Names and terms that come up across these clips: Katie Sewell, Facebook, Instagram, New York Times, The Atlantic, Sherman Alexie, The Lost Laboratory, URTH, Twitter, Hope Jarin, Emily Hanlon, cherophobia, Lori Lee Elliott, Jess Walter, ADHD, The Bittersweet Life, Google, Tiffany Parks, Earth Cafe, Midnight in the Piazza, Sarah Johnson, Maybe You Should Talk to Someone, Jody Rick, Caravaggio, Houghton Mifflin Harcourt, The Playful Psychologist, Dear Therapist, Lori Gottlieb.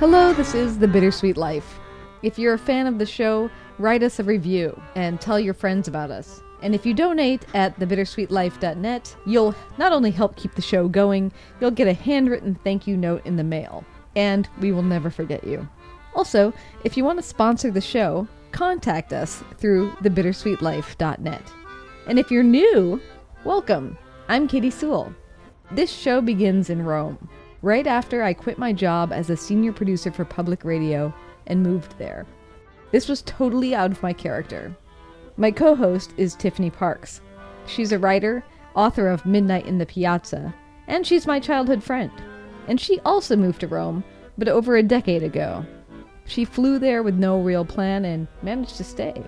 Hello, this is The Bittersweet Life. If you're a fan of the show, write us a review and tell your friends about us. And if you donate at thebittersweetlife.net, you'll not only help keep the show going, you'll get a handwritten thank you note in the mail. And we will never forget you. Also, if you want to sponsor the show, contact us through thebittersweetlife.net. And if you're new, welcome. I'm Katie Sewell. This show begins in Rome, right after I quit my job as a senior producer for public radio and moved there. This was totally out of my character. My co-host is Tiffany Parks. She's a writer, author of Midnight in the Piazza, and she's my childhood friend. And she also moved to Rome, but over a decade ago. She flew there with no real plan and managed to stay.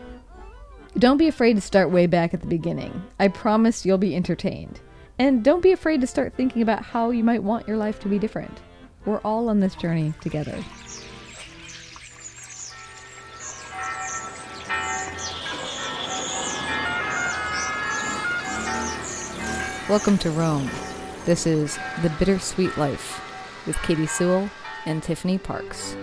Don't be afraid to start way back at the beginning. I promise you'll be entertained. And don't be afraid to start thinking about how you might want your life to be different. We're all on this journey together. Welcome to Rome. This is The Bittersweet Life with Katie Sewell and Tiffany Parks.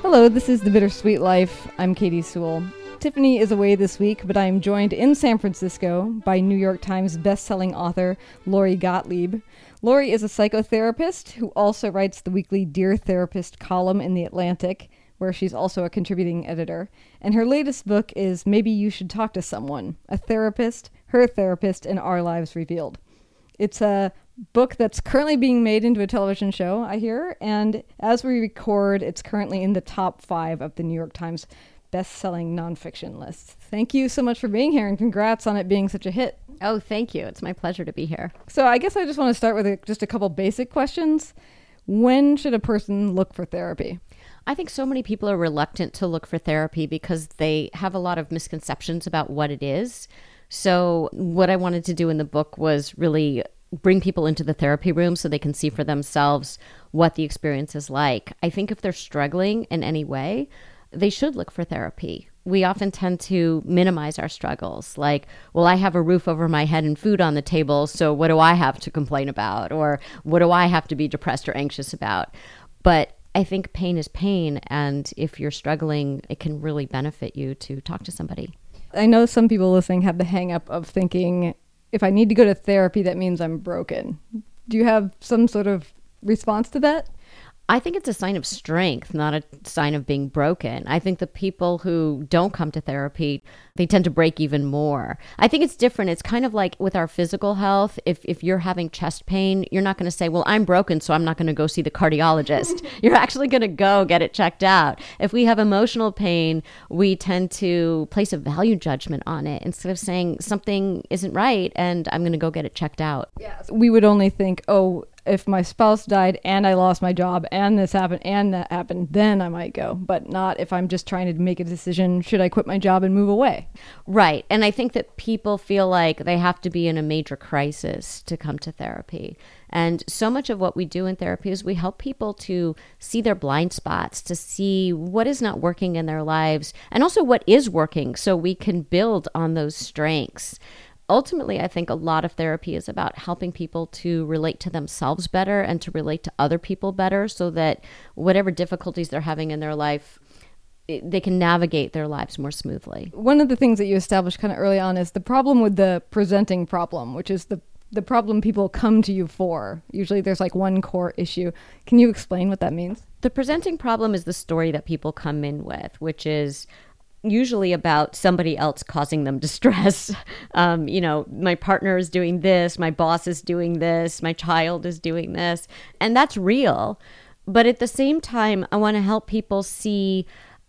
Hello, this is The Bittersweet Life. I'm Katie Sewell. Tiffany is away this week, but I am joined in San Francisco by New York Times bestselling author Lori Gottlieb. Lori is a psychotherapist who also writes the weekly Dear Therapist column in The Atlantic, where she's also a contributing editor. And her latest book is Maybe You Should Talk to Someone, A Therapist, Her Therapist, and Our Lives Revealed. It's a book that's currently being made into a television show, I hear, and as we record, it's currently in the top 5 of the New York Times best-selling nonfiction list. Thank you so much for being here, and congrats on it being such a hit. Oh, thank you. It's my pleasure to be here. So I guess I just want to start with just a couple basic questions. When should a person look for therapy? I think so many people are reluctant to look for therapy because they have a lot of misconceptions about what it is. So what I wanted to do in the book was really bring people into the therapy room so they can see for themselves what the experience is like. I think if they're struggling in any way, they should look for therapy. We often tend to minimize our struggles, like, well, I have a roof over my head and food on the table, so what do I have to complain about? Or what do I have to be depressed or anxious about? But I think pain is pain, and if you're struggling, it can really benefit you to talk to somebody. I know some people listening have the hang up of thinking, if I need to go to therapy, that means I'm broken. Do you have some sort of response to that? I think it's a sign of strength, not a sign of being broken. I think the people who don't come to therapy, they tend to break even more. I think it's different. It's kind of like with our physical health. If you're having chest pain, you're not going to say, well, I'm broken, so I'm not going to go see the cardiologist. You're actually going to go get it checked out. If we have emotional pain, we tend to place a value judgment on it instead of saying something isn't right and I'm going to go get it checked out. Yes. We would only think, oh, if my spouse died and I lost my job and this happened and that happened, then I might go, but not if I'm just trying to make a decision, should I quit my job and move away? Right. And I think that people feel like they have to be in a major crisis to come to therapy. And so much of what we do in therapy is we help people to see their blind spots, to see what is not working in their lives and also what is working so we can build on those strengths. Ultimately, I think a lot of therapy is about helping people to relate to themselves better and to relate to other people better so that whatever difficulties they're having in their life, they can navigate their lives more smoothly. One of the things that you established kind of early on is the problem with the presenting problem, which is the problem people come to you for. Usually there's like one core issue. Can you explain what that means? The presenting problem is the story that people come in with, which is usually about somebody else causing them distress. My partner is doing this, my boss is doing this, my child is doing this, and that's real. But at the same time, I want to help people see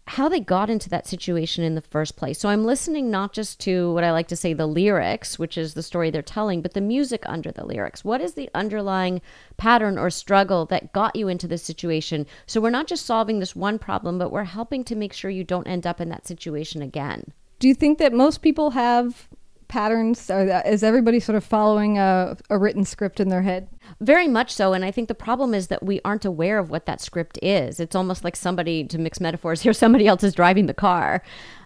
how they got into that situation in the first place. So I'm listening not just to what I like to say the lyrics, which is the story they're telling, but the music under the lyrics. What is the underlying pattern or struggle that got you into this situation? So we're not just solving this one problem, but we're helping to make sure you don't end up in that situation again. Do you think that most people have patterns? Or is everybody sort of following a written script in their head? Very much so. And I think the problem is that we aren't aware of what that script is. It's almost like somebody, to mix metaphors here, somebody else is driving the car.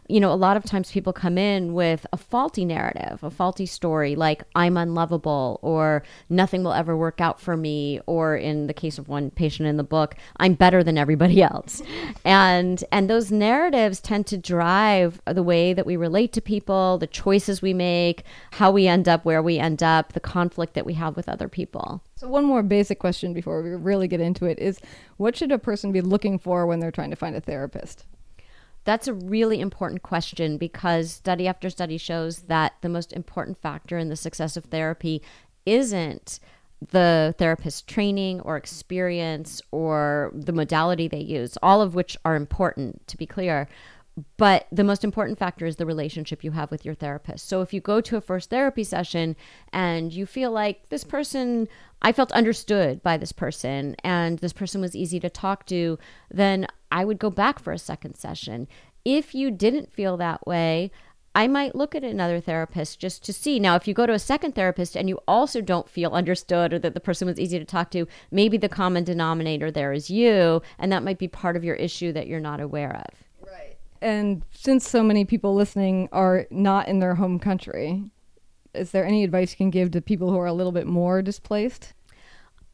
you know, a lot of times people come in with a faulty narrative, a faulty story, like I'm unlovable, or nothing will ever work out for me, or in the case of one patient in the book, I'm better than everybody else. And those narratives tend to drive the way that we relate to people, the choices we make, how we end up where we end up, the conflict that we have with other people. So one more basic question before we really get into it is, what should a person be looking for when they're trying to find a therapist? That's a really important question, because study after study shows that the most important factor in the success of therapy isn't the therapist's training or experience or the modality they use, all of which are important, to be clear. But the most important factor is the relationship you have with your therapist. So if you go to a first therapy session and you feel like this person, I felt understood by this person and this person was easy to talk to, then I would go back for a second session. If you didn't feel that way, I might look at another therapist just to see. Now, if you go to a second therapist and you also don't feel understood or that the person was easy to talk to, maybe the common denominator there is you, and that might be part of your issue that you're not aware of. And since so many people listening are not in their home country, is there any advice you can give to people who are a little bit more displaced?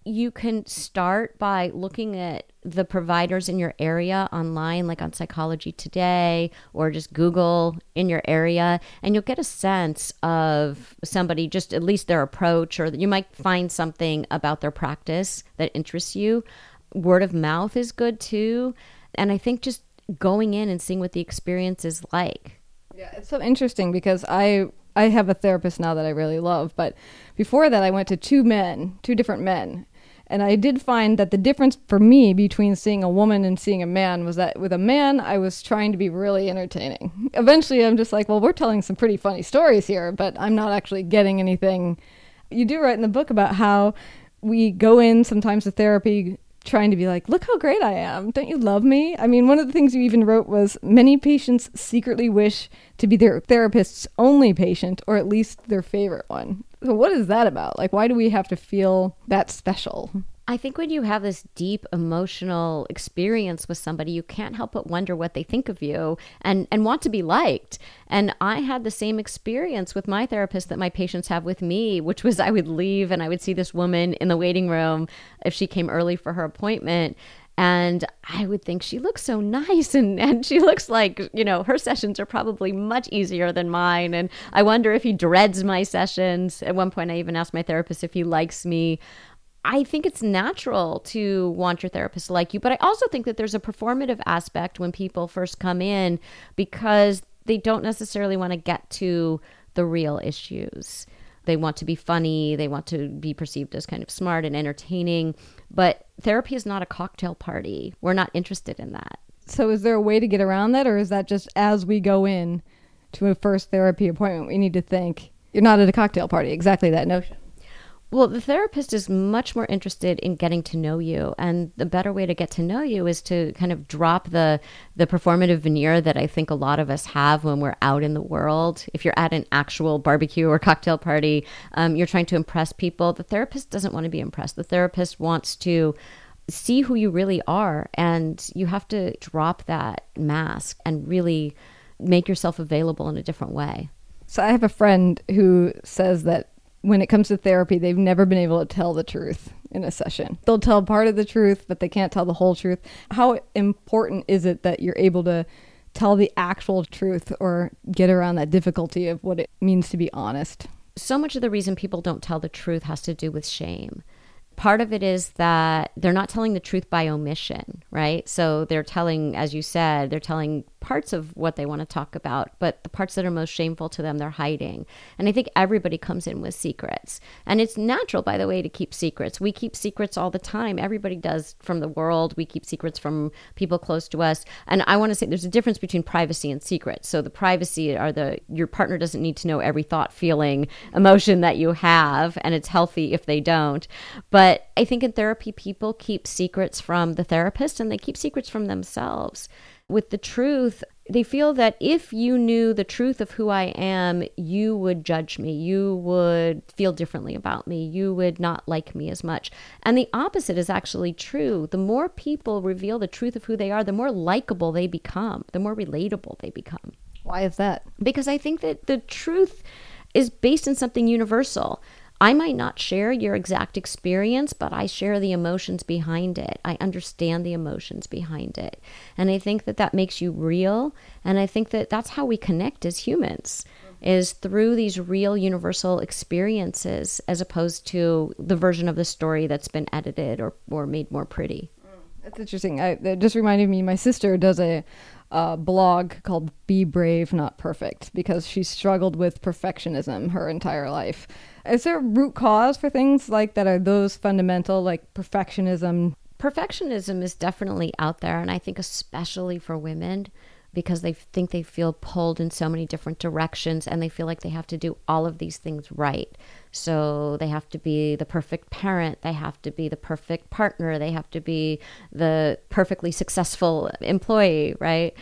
You can start by looking at the providers in your area online, like on Psychology Today, or just Google in your area, and you'll get a sense of somebody, just at least their approach, or you might find something about their practice that interests you. Word of mouth is good too. And I think just going in and seeing what the experience is like. Yeah, it's so interesting because I have a therapist now that I really love, but before that I went to two different men, and I did find that the difference for me between seeing a woman and seeing a man was that with a man I was trying to be really entertaining. Eventually I'm just like, well, we're telling some pretty funny stories here, but I'm not actually getting anything. You do write in the book about how we go in sometimes to therapy trying to be like, look how great I am. Don't you love me? I mean, one of the things you even wrote was many patients secretly wish to be their therapist's only patient, or at least their favorite one. So what is that about? Like, why do we have to feel that special? I think when you have this deep emotional experience with somebody, you can't help but wonder what they think of you and want to be liked. And I had the same experience with my therapist that my patients have with me, which was I would leave and I would see this woman in the waiting room if she came early for her appointment. And I would think, she looks so nice, and she looks like, you know, her sessions are probably much easier than mine. And I wonder if he dreads my sessions. At one point, I even asked my therapist if he likes me. I think it's natural to want your therapist to like you, but I also think that there's a performative aspect when people first come in, because they don't necessarily want to get to the real issues. They want to be funny, they want to be perceived as kind of smart and entertaining, but therapy is not a cocktail party. We're not interested in that. So is there a way to get around that, or is that just as we go in to a first therapy appointment, we need to think, you're not at a cocktail party, exactly that notion? Well, the therapist is much more interested in getting to know you. And the better way to get to know you is to kind of drop the performative veneer that I think a lot of us have when we're out in the world. If you're at an actual barbecue or cocktail party, you're trying to impress people. The therapist doesn't want to be impressed. The therapist wants to see who you really are. And you have to drop that mask and really make yourself available in a different way. So I have a friend who says that when it comes to therapy, they've never been able to tell the truth in a session. They'll tell part of the truth, but they can't tell the whole truth. How important is it that you're able to tell the actual truth or get around that difficulty of what it means to be honest? So much of the reason people don't tell the truth has to do with shame. Part of it is that they're not telling the truth by omission, right? So they're telling, as you said, they're telling parts of what they want to talk about, but the parts that are most shameful to them, they're hiding. And I think everybody comes in with secrets. And it's natural, by the way, to keep secrets. We keep secrets all the time. Everybody does, from the world. We keep secrets from people close to us. And I want to say there's a difference between privacy and secrets. So the privacy are your partner doesn't need to know every thought, feeling, emotion that you have, and it's healthy if they don't. But I think in therapy, people keep secrets from the therapist and they keep secrets from themselves. With the truth, they feel that if you knew the truth of who I am, you would judge me, you would feel differently about me, you would not like me as much. And the opposite is actually true. The more people reveal the truth of who they are, the more likable they become, the more relatable they become. Why is that? Because I think that the truth is based in something universal. I might not share your exact experience, but I share the emotions behind it. I understand the emotions behind it. And I think that that makes you real. And I think that that's how we connect as humans, is through these real universal experiences, as opposed to the version of the story that's been edited or made more pretty. That's interesting. That just reminded me, my sister does a blog called Be Brave, Not Perfect, because she struggled with perfectionism her entire life. Is there a root cause for things like that? Are those fundamental, like perfectionism? Perfectionism is definitely out there, and I think especially for women, because they think they feel pulled in so many different directions, and they feel like they have to do all of these things right. So they have to be the perfect parent, they have to be the perfect partner, they have to be the perfectly successful employee, right?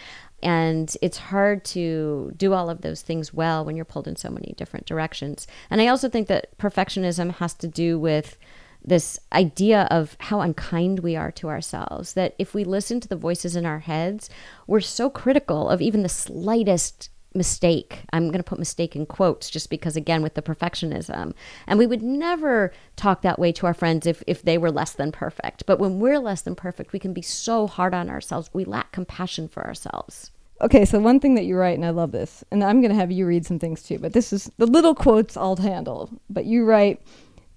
And it's hard to do all of those things well when you're pulled in so many different directions. And I also think that perfectionism has to do with this idea of how unkind we are to ourselves, that if we listen to the voices in our heads, we're so critical of even the slightest mistake. I'm going to put mistake in quotes just because, again, with the perfectionism. And we would never talk that way to our friends if they were less than perfect. But when we're less than perfect, we can be so hard on ourselves. We lack compassion for ourselves. Okay, so one thing that you write, and I love this, and I'm going to have you read some things too, but this is the little quotes I'll handle. But you write,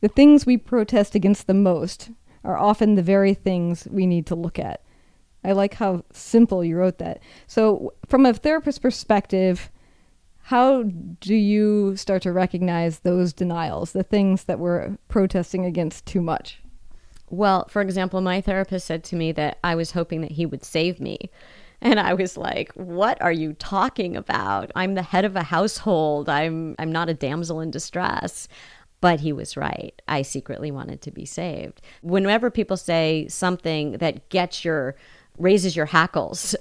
"The things we protest against the most are often the very things we need to look at." I like how simple you wrote that. So from a therapist's perspective, how do you start to recognize those denials, the things that we're protesting against too much? Well, for example, my therapist said to me that I was hoping that he would save me. And I was like, what are you talking about? I'm the head of a household. I'm not a damsel in distress. But he was right. I secretly wanted to be saved. Whenever people say something that raises your hackles,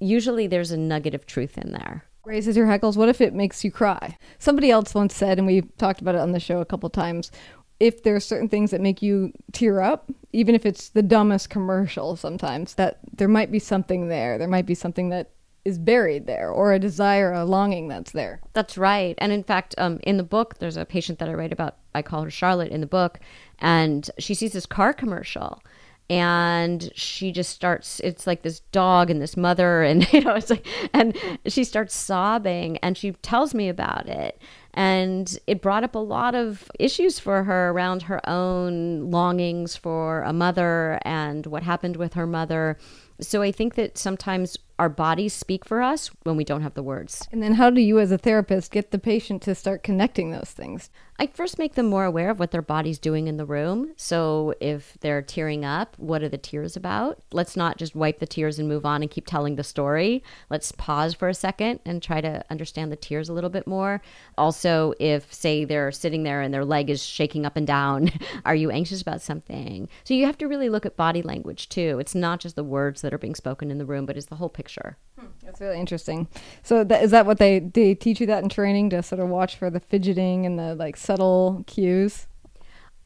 usually there's a nugget of truth in there. Raises your hackles? What if it makes you cry? Somebody else once said, and we've talked about it on the show a couple times, if there are certain things that make you tear up, even if it's the dumbest commercial sometimes, that there might be something there. There might be something that is buried there, or a desire, a longing that's there. That's right. And in fact, in the book, there's a patient that I write about, I call her Charlotte in the book, and she sees this car commercial, and she just starts, it's like this dog and this mother, and it's like, and she starts sobbing, and she tells me about it. And it brought up a lot of issues for her around her own longings for a mother and what happened with her mother. So I think that sometimes our bodies speak for us when we don't have the words. And then how do you as a therapist get the patient to start connecting those things? I first make them more aware of what their body's doing in the room. So if they're tearing up, what are the tears about? Let's not just wipe the tears and move on and keep telling the story. Let's pause for a second and try to understand the tears a little bit more. Also, if, say, they're sitting there and their leg is shaking up and down, are you anxious about something? So you have to really look at body language too. It's not just the words that are being spoken in the room, but it's the whole picture. That's really interesting. So is that what they teach you that in training, to sort of watch for the fidgeting and the like subtle cues?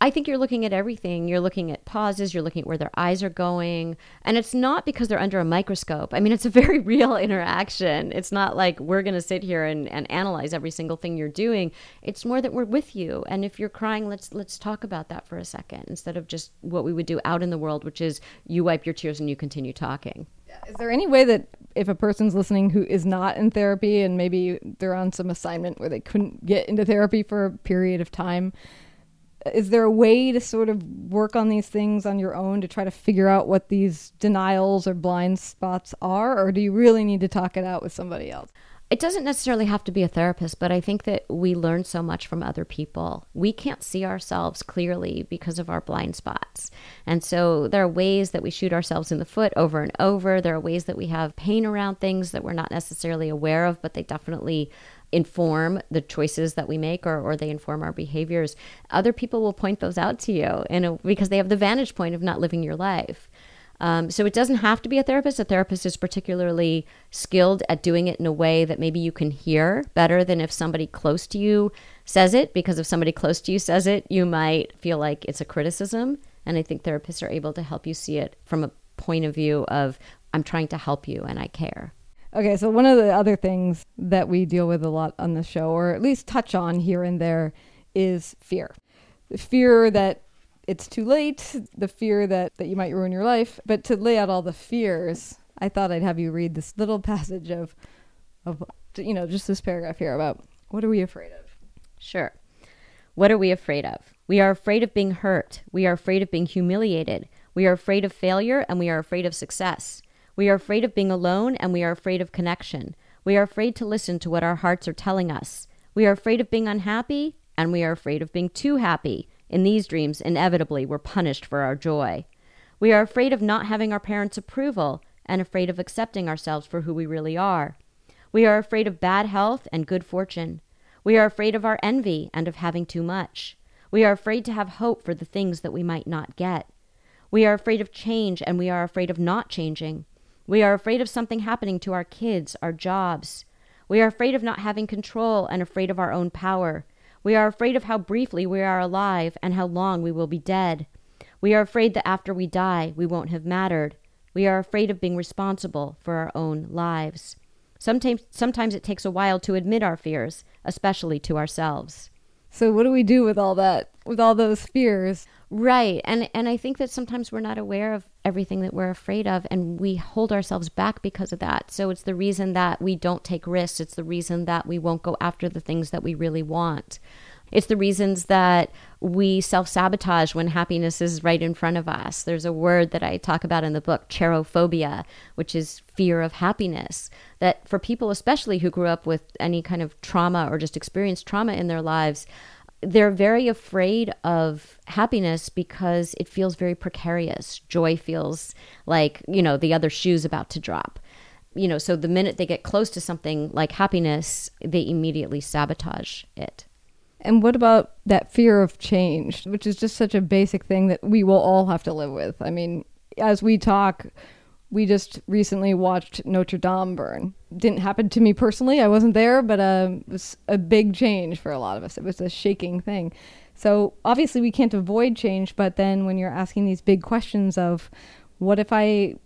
I think you're looking at everything. You're looking at pauses. You're looking at where their eyes are going. And it's not because they're under a microscope. I mean, it's a very real interaction. It's not like we're going to sit here and analyze every single thing you're doing. It's more that we're with you. And if you're crying, let's talk about that for a second, instead of just what we would do out in the world, which is you wipe your tears and you continue talking. Is there any way that if a person's listening who is not in therapy, and maybe they're on some assignment where they couldn't get into therapy for a period of time, is there a way to sort of work on these things on your own to try to figure out what these denials or blind spots are? Or do you really need to talk it out with somebody else? It doesn't necessarily have to be a therapist, but I think that we learn so much from other people. We can't see ourselves clearly because of our blind spots. And so there are ways that we shoot ourselves in the foot over and over. There are ways that we have pain around things that we're not necessarily aware of, but they definitely inform the choices that we make, or they inform our behaviors. Other people will point those out to you because they have the vantage point of not living your life. So it doesn't have to be a therapist. A therapist is particularly skilled at doing it in a way that maybe you can hear better than if somebody close to you says it, because if somebody close to you says it, you might feel like it's a criticism. And I think therapists are able to help you see it from a point of view of, I'm trying to help you and I care. Okay, so one of the other things that we deal with a lot on the show, or at least touch on here and there, is fear. The fear that it's too late, the fear that you might ruin your life. But to lay out all the fears, I thought I'd have you read this little passage of you know, just this paragraph here about what are we afraid of? Sure. What are we afraid of? We are afraid of being hurt. We are afraid of being humiliated. We are afraid of failure, and we are afraid of success. We are afraid of being alone, and we are afraid of connection. We are afraid to listen to what our hearts are telling us. We are afraid of being unhappy, and we are afraid of being too happy. In these dreams, inevitably, we're punished for our joy. We are afraid of not having our parents' approval and afraid of accepting ourselves for who we really are. We are afraid of bad health and good fortune. We are afraid of our envy and of having too much. We are afraid to have hope for the things that we might not get. We are afraid of change, and we are afraid of not changing. We are afraid of something happening to our kids, our jobs. We are afraid of not having control and afraid of our own power. We are afraid of how briefly we are alive and how long we will be dead. We are afraid that after we die, we won't have mattered. We are afraid of being responsible for our own lives. Sometimes it takes a while to admit our fears, especially to ourselves. So what do we do with all that, with all those fears? Right. And I think that sometimes we're not aware of everything that we're afraid of, and we hold ourselves back because of that. So it's the reason that we don't take risks. It's the reason that we won't go after the things that we really want. It's the reasons that we self-sabotage when happiness is right in front of us. There's a word that I talk about in the book, cherophobia, which is fear of happiness. That for people especially who grew up with any kind of trauma or just experienced trauma in their lives, they're very afraid of happiness because it feels very precarious. Joy feels like, you know, the other shoe's about to drop. You know, so the minute they get close to something like happiness, they immediately sabotage it. And what about that fear of change, which is just such a basic thing that we will all have to live with? I mean, as we talk, we just recently watched Notre Dame burn. Didn't happen to me personally. I wasn't there, but it was a big change for a lot of us. It was a shaking thing. So obviously we can't avoid change, but then when you're asking these big questions of what if I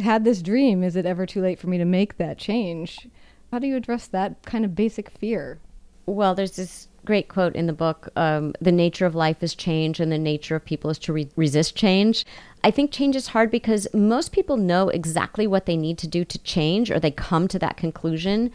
had this dream, is it ever too late for me to make that change? How do you address that kind of basic fear? Well, there's this great quote in the book, the nature of life is change and the nature of people is to resist change. I think change is hard because most people know exactly what they need to do to change, or they come to that conclusion,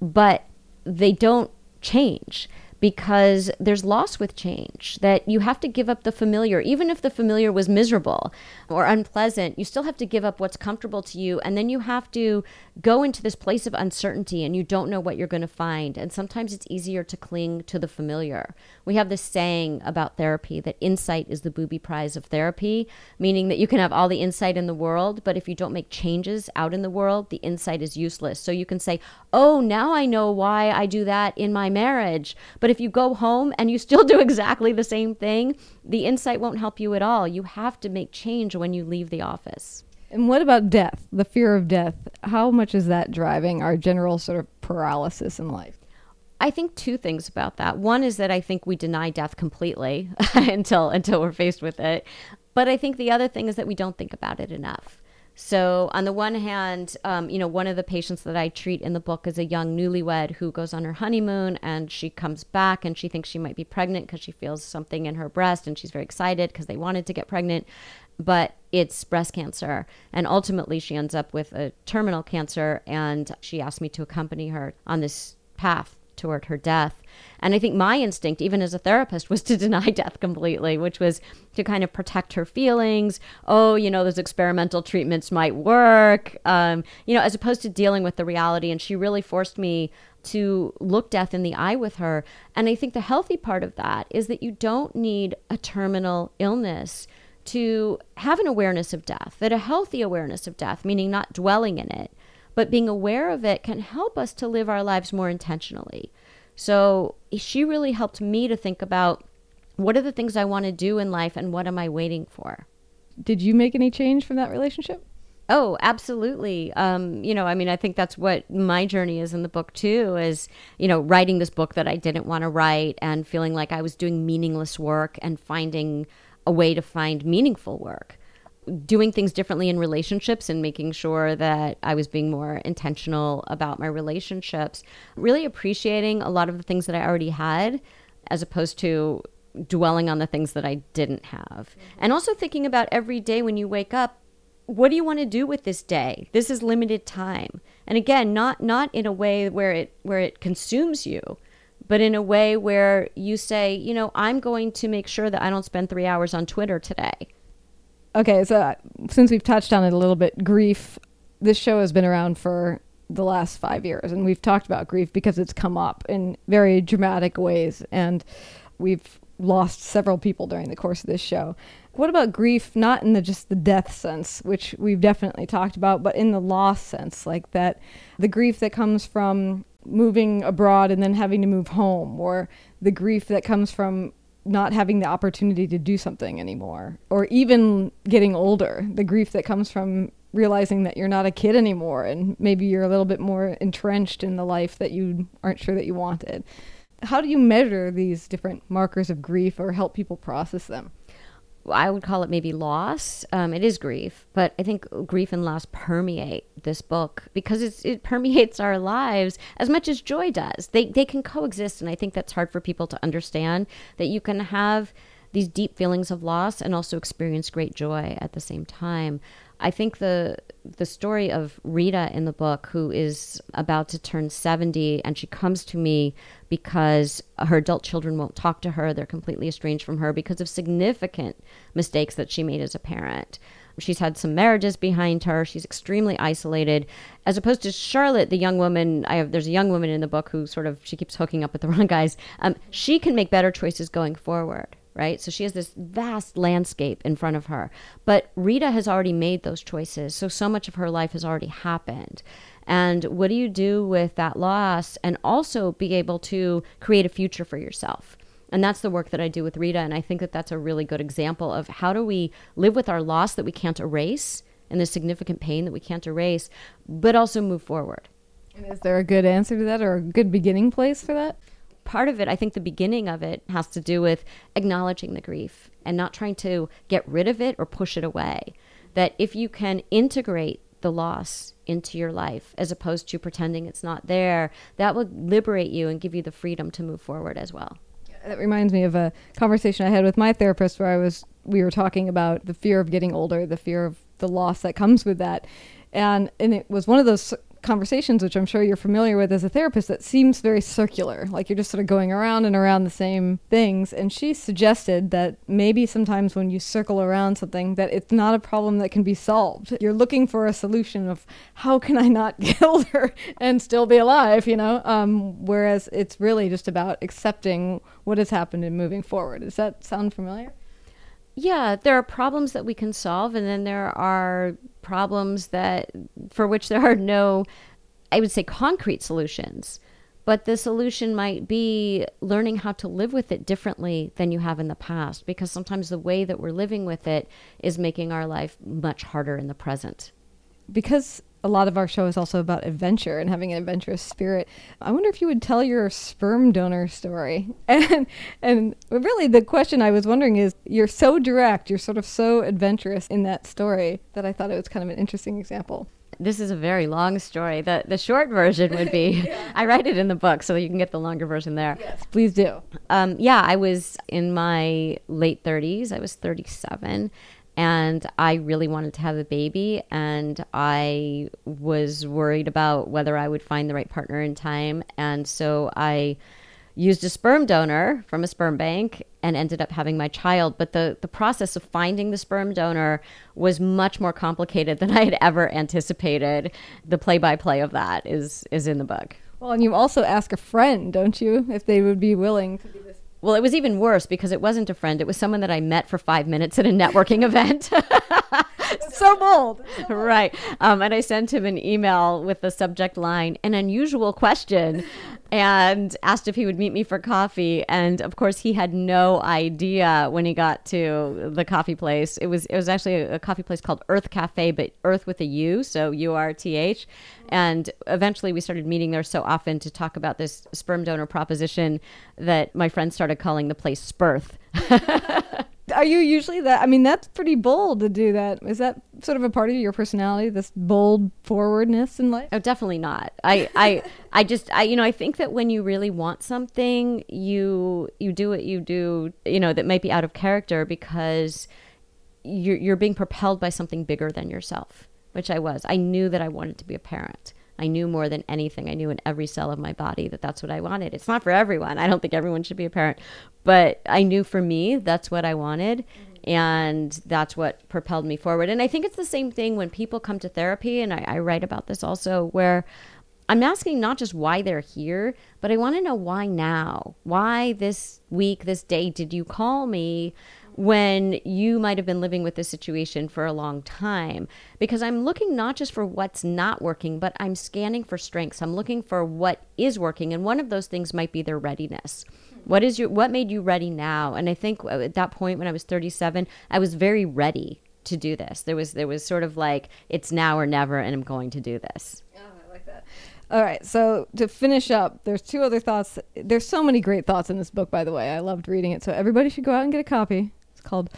but they don't change because there's loss with change, that you have to give up the familiar. Even if the familiar was miserable or unpleasant, you still have to give up what's comfortable to you. And then you have to go into this place of uncertainty, and you don't know what you're going to find. And sometimes it's easier to cling to the familiar. We have this saying about therapy that insight is the booby prize of therapy, meaning that you can have all the insight in the world, but if you don't make changes out in the world, the insight is useless. So you can say, oh, now I know why I do that in my marriage. But if you go home and you still do exactly the same thing, the insight won't help you at all. You have to make change when you leave the office. And what about death, the fear of death? How much is that driving our general sort of paralysis in life? I think two things about that. One is that I think we deny death completely until we're faced with it. But I think the other thing is that we don't think about it enough. So on the one hand, you know, one of the patients that I treat in the book is a young newlywed who goes on her honeymoon, and she comes back and she thinks she might be pregnant because she feels something in her breast, and she's very excited because they wanted to get pregnant, but it's breast cancer. And ultimately she ends up with a terminal cancer, and she asked me to accompany her on this path toward her death. And I think my instinct, even as a therapist, was to deny death completely, which was to kind of protect her feelings. Oh, you know, those experimental treatments might work, you know, as opposed to dealing with the reality. And she really forced me to look death in the eye with her. And I think the healthy part of that is that you don't need a terminal illness to have an awareness of death, that a healthy awareness of death, meaning not dwelling in it, but being aware of it, can help us to live our lives more intentionally. So she really helped me to think about, what are the things I want to do in life and what am I waiting for? Did you make any change from that relationship? Oh, absolutely. You know, I mean, I think that's what my journey is in the book too, is, you know, writing this book that I didn't want to write and feeling like I was doing meaningless work and finding a way to find meaningful work. doing things differently in relationships and making sure that I was being more intentional about my relationships, really appreciating a lot of the things that I already had as opposed to dwelling on the things that I didn't have. Mm-hmm. And also thinking about every day when you wake up, what do you want to do with this day? This is limited time. And again, not in a way where it consumes you, but in a way where you say, you know, I'm going to make sure that I don't spend 3 hours on Twitter today. Okay, so since we've touched on it a little bit, grief, this show has been around for the last 5 years, and we've talked about grief because it's come up in very dramatic ways, and we've lost several people during the course of this show. What about grief, not in the death sense, which we've definitely talked about, but in the loss sense, like that, the grief that comes from moving abroad and then having to move home, or the grief that comes from not having the opportunity to do something anymore, or even getting older, the grief that comes from realizing that you're not a kid anymore and maybe you're a little bit more entrenched in the life that you aren't sure that you wanted. How do you measure these different markers of grief or help people process them? I would call it maybe loss. It is grief, but I think grief and loss permeate this book because it permeates our lives as much as joy does. They can coexist, and I think that's hard for people to understand, that you can have these deep feelings of loss and also experience great joy at the same time. I think the story of Rita in the book, who is about to turn 70, and she comes to me because her adult children won't talk to her. They're completely estranged from her because of significant mistakes that she made as a parent. She's had some marriages behind her. She's extremely isolated. As opposed to Charlotte, the young woman, there's a young woman in the book who she keeps hooking up with the wrong guys. She can make better choices going forward. Right? So she has this vast landscape in front of her. But Rita has already made those choices. So much of her life has already happened. And what do you do with that loss and also be able to create a future for yourself? And that's the work that I do with Rita. And I think that that's a really good example of how do we live with our loss that we can't erase and the significant pain that we can't erase, but also move forward. And is there a good answer to that or a good beginning place for that? Part of it, I think the beginning of it has to do with acknowledging the grief and not trying to get rid of it or push it away. That if you can integrate the loss into your life as opposed to pretending it's not there, that will liberate you and give you the freedom to move forward as well. That reminds me of a conversation I had with my therapist where we were talking about the fear of getting older, the fear of the loss that comes with that. And it was one of those conversations, which I'm sure you're familiar with as a therapist, that seems very circular, like you're just sort of going around and around the same things. And she suggested that maybe sometimes when you circle around something, that it's not a problem that can be solved. You're looking for a solution of how can I not get older and still be alive, whereas it's really just about accepting what has happened and moving forward. Does that sound familiar? Yeah, there are problems that we can solve, and then there are problems for which there are no, I would say, concrete solutions. But the solution might be learning how to live with it differently than you have in the past, because sometimes the way that we're living with it is making our life much harder in the present. Because a lot of our show is also about adventure and having an adventurous spirit, I wonder if you would tell your sperm donor story. And really the question I was wondering is, you're so direct, you're sort of so adventurous in that story that I thought it was kind of an interesting example. This is a very long story. The short version would be, yeah. I write it in the book so you can get the longer version there. Yes, please do. I was in my late 30s. I was 37. And I really wanted to have a baby, and I was worried about whether I would find the right partner in time. And so I used a sperm donor from a sperm bank and ended up having my child. But the process of finding the sperm donor was much more complicated than I had ever anticipated. The play-by-play of that is in the book. Well, and you also ask a friend, don't you, if they would be willing to do this? Well, it was even worse because it wasn't a friend. It was someone that I met for 5 minutes at a networking event. So bold. Right. And I sent him an email with the subject line, an unusual question, and asked if he would meet me for coffee. And of course, he had no idea when he got to the coffee place. It was actually a coffee place called Earth Cafe, but Earth with a U, so URTH. And eventually we started meeting there so often to talk about this sperm donor proposition that my friends started calling the place Spirth. Are you usually that? I mean, that's pretty bold to do that. Is that sort of a part of your personality, this bold forwardness in life? Oh, definitely not. I think that when you really want something, you do what you do, that might be out of character because you're being propelled by something bigger than yourself, which I was. I knew that I wanted to be a parent. I knew more than anything. I knew in every cell of my body that that's what I wanted. It's not for everyone. I don't think everyone should be a parent. But I knew for me, that's what I wanted. And that's what propelled me forward. And I think it's the same thing when people come to therapy. And I write about this also, where I'm asking not just why they're here, but I want to know why now. Why this week, this day, did you call me when you might have been living with this situation for a long time? Because I'm looking not just for what's not working, but I'm scanning for strengths. I'm looking for what is working. And one of those things might be their readiness. What made you ready now? And I think at that point when I was 37, I was very ready to do this. There was sort of like, it's now or never, and I'm going to do this. Oh, I like that. All right, so to finish up, there's two other thoughts. There's so many great thoughts in this book, by the way. I loved reading it. So everybody should go out and get a copy. Called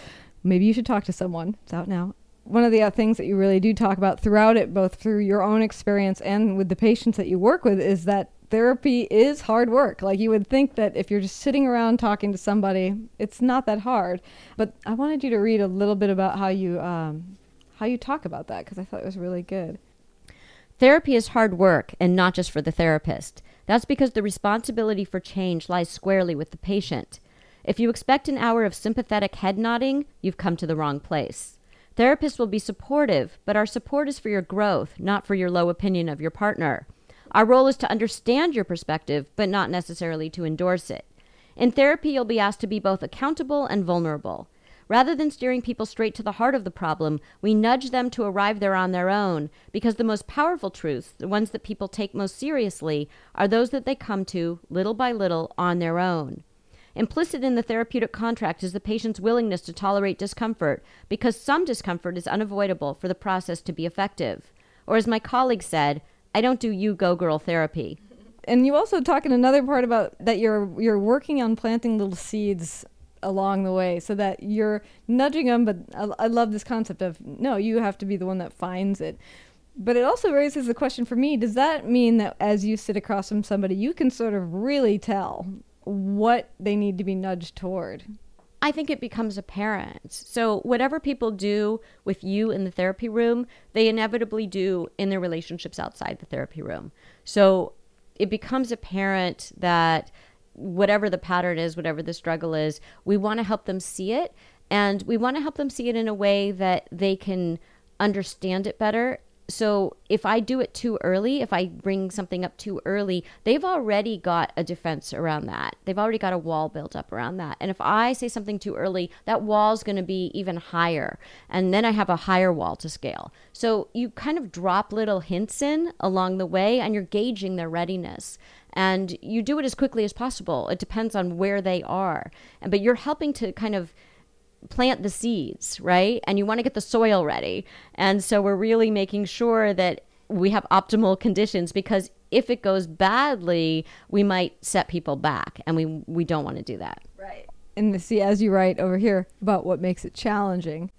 Maybe You Should Talk to Someone. It's out now. One of the things that you really do talk about throughout it, both through your own experience and with the patients that you work with, is that therapy is hard work. Like, you would think that if you're just sitting around talking to somebody, it's not that hard. But I wanted you to read a little bit about how you talk about that, because I thought it was really good. Therapy is hard work, and not just for the therapist. That's because the responsibility for change lies squarely with the patient. If you expect an hour of sympathetic head-nodding, you've come to the wrong place. Therapists will be supportive, but our support is for your growth, not for your low opinion of your partner. Our role is to understand your perspective, but not necessarily to endorse it. In therapy, you'll be asked to be both accountable and vulnerable. Rather than steering people straight to the heart of the problem, we nudge them to arrive there on their own, because the most powerful truths, the ones that people take most seriously, are those that they come to, little by little, on their own. Implicit in the therapeutic contract is the patient's willingness to tolerate discomfort, because some discomfort is unavoidable for the process to be effective. Or as my colleague said, I don't do you go girl therapy. And you also talk in another part about that you're working on planting little seeds along the way, so that you're nudging them, but I love this concept of, no, you have to be the one that finds it. But it also raises the question for me, does that mean that as you sit across from somebody, you can sort of really tell what they need to be nudged toward? I think it becomes apparent. So whatever people do with you in the therapy room, they inevitably do in their relationships outside the therapy room. So it becomes apparent that whatever the pattern is, whatever the struggle is, we want to help them see it. And we want to help them see it in a way that they can understand it better. So if I do it too early, if I bring something up too early, they've already got a defense around that. They've already got a wall built up around that. And if I say something too early, that wall's going to be even higher. And then I have a higher wall to scale. So you kind of drop little hints in along the way, and you're gauging their readiness. And you do it as quickly as possible. It depends on where they are. But you're helping to kind of plant the seeds, right? And you want to get the soil ready. And so we're really making sure that we have optimal conditions, because if it goes badly, we might set people back, and we don't want to do that. Right. And see, as you write over here about what makes it challenging.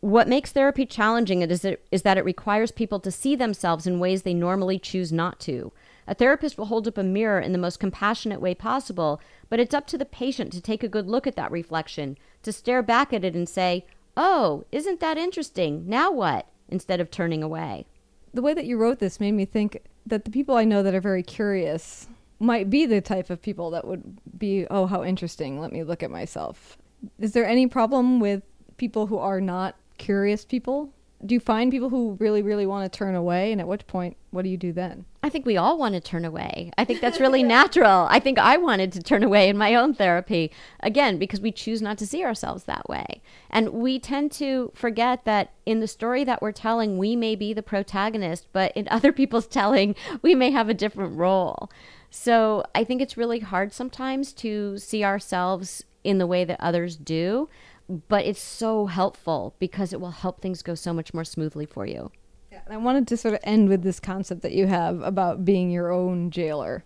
What makes therapy challenging is that it requires people to see themselves in ways they normally choose not to. A therapist will hold up a mirror in the most compassionate way possible, but it's up to the patient to take a good look at that reflection, to stare back at it and say, oh, isn't that interesting? Now what? Instead of turning away. The way that you wrote this made me think that the people I know that are very curious might be the type of people that would be, oh, how interesting. Let me look at myself. Is there any problem with people who are not curious people? Do you find people who really, really want to turn away? And at what point, what do you do then? I think we all want to turn away. I think that's really natural. I think I wanted to turn away in my own therapy, again, because we choose not to see ourselves that way. And we tend to forget that in the story that we're telling, we may be the protagonist, but in other people's telling, we may have a different role. So I think it's really hard sometimes to see ourselves in the way that others do. But it's so helpful, because it will help things go so much more smoothly for you. Yeah, and I wanted to sort of end with this concept that you have about being your own jailer.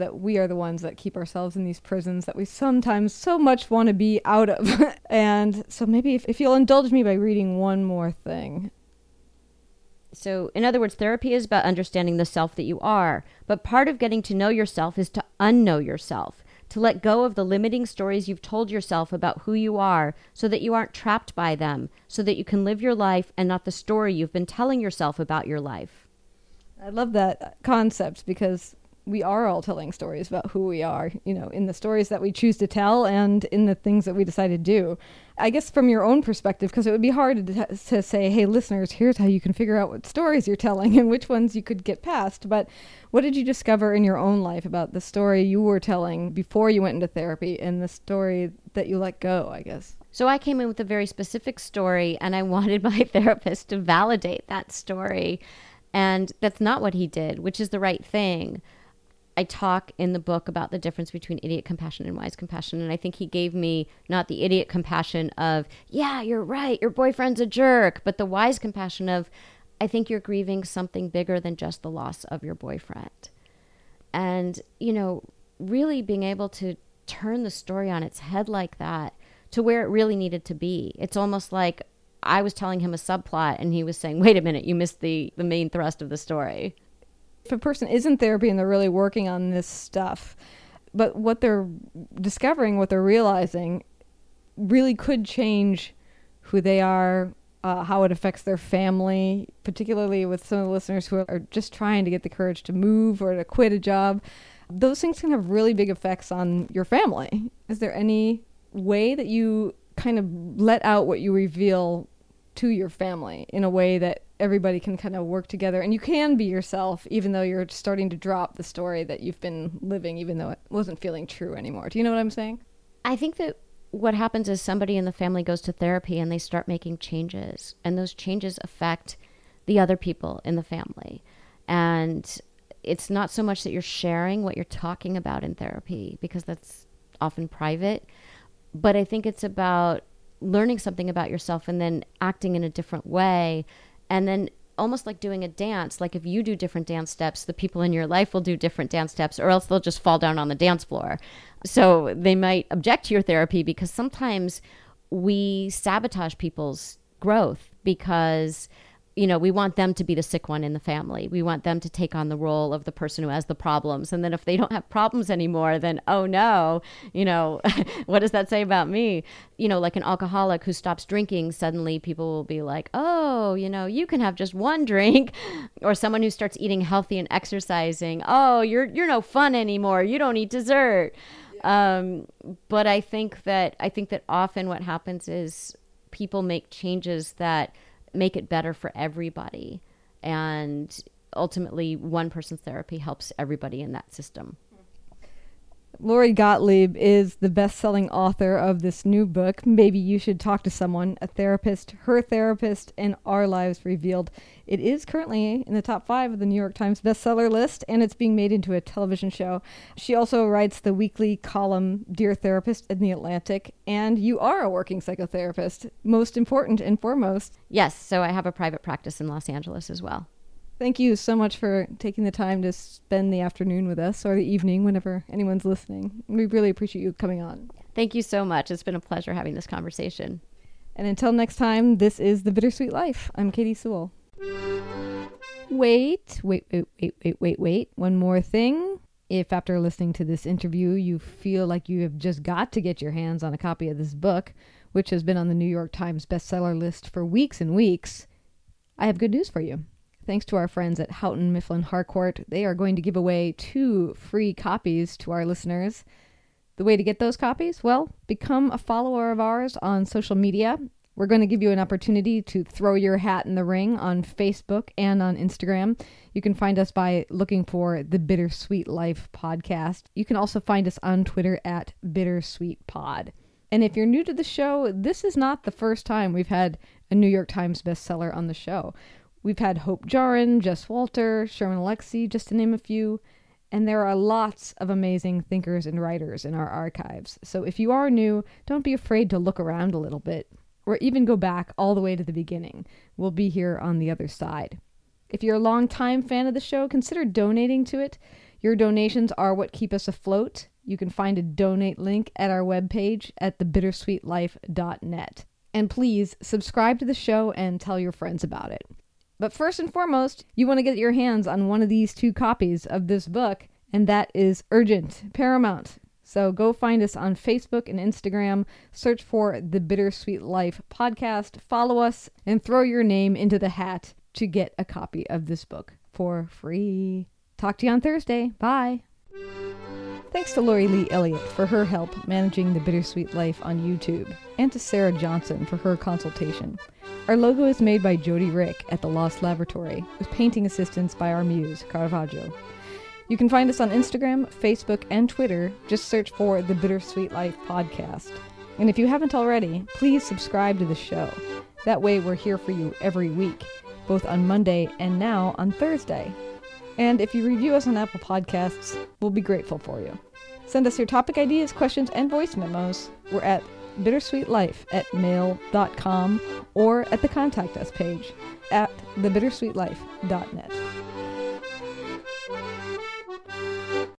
that we are the ones that keep ourselves in these prisons that we sometimes so much want to be out of. And so maybe if you'll indulge me by reading one more thing. So, in other words, therapy is about understanding the self that you are. But part of getting to know yourself is to unknow yourself, to let go of the limiting stories you've told yourself about who you are so that you aren't trapped by them, so that you can live your life and not the story you've been telling yourself about your life. I love that concept because we are all telling stories about who we are, you know, in the stories that we choose to tell and in the things that we decide to do. I guess from your own perspective, because it would be hard to say, hey, listeners, here's how you can figure out what stories you're telling and which ones you could get past. But what did you discover in your own life about the story you were telling before you went into therapy and the story that you let go, I guess? So I came in with a very specific story and I wanted my therapist to validate that story. And that's not what he did, which is the right thing. I talk in the book about the difference between idiot compassion and wise compassion. And I think he gave me not the idiot compassion of, yeah, you're right, your boyfriend's a jerk, but the wise compassion of, I think you're grieving something bigger than just the loss of your boyfriend. And, you know, really being able to turn the story on its head like that to where it really needed to be. It's almost like I was telling him a subplot and he was saying, wait a minute, you missed the main thrust of the story. If a person is in therapy and they're really working on this stuff, but what they're discovering, what they're realizing really could change who they are, how it affects their family, particularly with some of the listeners who are just trying to get the courage to move or to quit a job. Those things can have really big effects on your family. Is there any way that you kind of let out what you reveal to your family in a way that everybody can kind of work together and you can be yourself even though you're starting to drop the story that you've been living even though it wasn't feeling true anymore? Do you know what I'm saying? I think that what happens is somebody in the family goes to therapy and they start making changes, and those changes affect the other people in the family. And it's not so much that you're sharing what you're talking about in therapy, because that's often private, but I think it's about learning something about yourself and then acting in a different way. And then almost like doing a dance, like if you do different dance steps, the people in your life will do different dance steps, or else they'll just fall down on the dance floor. So they might object to your therapy, because sometimes we sabotage people's growth because, you know, we want them to be the sick one in the family. We want them to take on the role of the person who has the problems. And then if they don't have problems anymore, then, oh no, you know, what does that say about me? You know, like an alcoholic who stops drinking, suddenly people will be like, oh, you know, you can have just one drink. Or someone who starts eating healthy and exercising, oh, you're no fun anymore. You don't eat dessert. Yeah. But I think that often what happens is people make changes that make it better for everybody. And ultimately, one person's therapy helps everybody in that system. Lori Gottlieb is the best-selling author of this new book, Maybe You Should Talk to Someone, A Therapist, Her Therapist, and Our Lives Revealed. It is currently in the top 5 of the New York Times bestseller list, and it's being made into a television show. She also writes the weekly column, Dear Therapist, in The Atlantic, and you are a working psychotherapist, most important and foremost. Yes, so I have a private practice in Los Angeles as well. Thank you so much for taking the time to spend the afternoon with us, or the evening, whenever anyone's listening. We really appreciate you coming on. Thank you so much. It's been a pleasure having this conversation. And until next time, this is The Bittersweet Life. I'm Katie Sewell. Wait. One more thing. If after listening to this interview, you feel like you have just got to get your hands on a copy of this book, which has been on the New York Times bestseller list for weeks and weeks, I have good news for you. Thanks to our friends at Houghton Mifflin Harcourt, they are going to give away 2 free copies to our listeners. The way to get those copies? Well, become a follower of ours on social media. We're going to give you an opportunity to throw your hat in the ring on Facebook and on Instagram. You can find us by looking for The Bittersweet Life Podcast. You can also find us on Twitter at BittersweetPod. And if you're new to the show, this is not the first time we've had a New York Times bestseller on the show. We've had Hope Jarin, Jess Walter, Sherman Alexie, just to name a few. And there are lots of amazing thinkers and writers in our archives. So if you are new, don't be afraid to look around a little bit, or even go back all the way to the beginning. We'll be here on the other side. If you're a longtime fan of the show, consider donating to it. Your donations are what keep us afloat. You can find a donate link at our webpage at thebittersweetlife.net. And please subscribe to the show and tell your friends about it. But first and foremost, you want to get your hands on one of these two copies of this book, and that is urgent, paramount. So go find us on Facebook and Instagram, search for The Bittersweet Life Podcast, follow us, and throw your name into the hat to get a copy of this book for free. Talk to you on Thursday. Bye. Thanks to Lori Lee Elliott for her help managing The Bittersweet Life on YouTube, and to Sarah Johnson for her consultation. Our logo is made by Jody Rick at The Lost Laboratory, with painting assistance by our muse, Caravaggio. You can find us on Instagram, Facebook, and Twitter. Just search for The Bittersweet Life Podcast. And if you haven't already, please subscribe to the show. That way we're here for you every week, both on Monday and now on Thursday. And if you review us on Apple Podcasts, we'll be grateful for you. Send us your topic ideas, questions, and voice memos. We're at bittersweetlife@mail.com or at the Contact Us page at thebittersweetlife.net.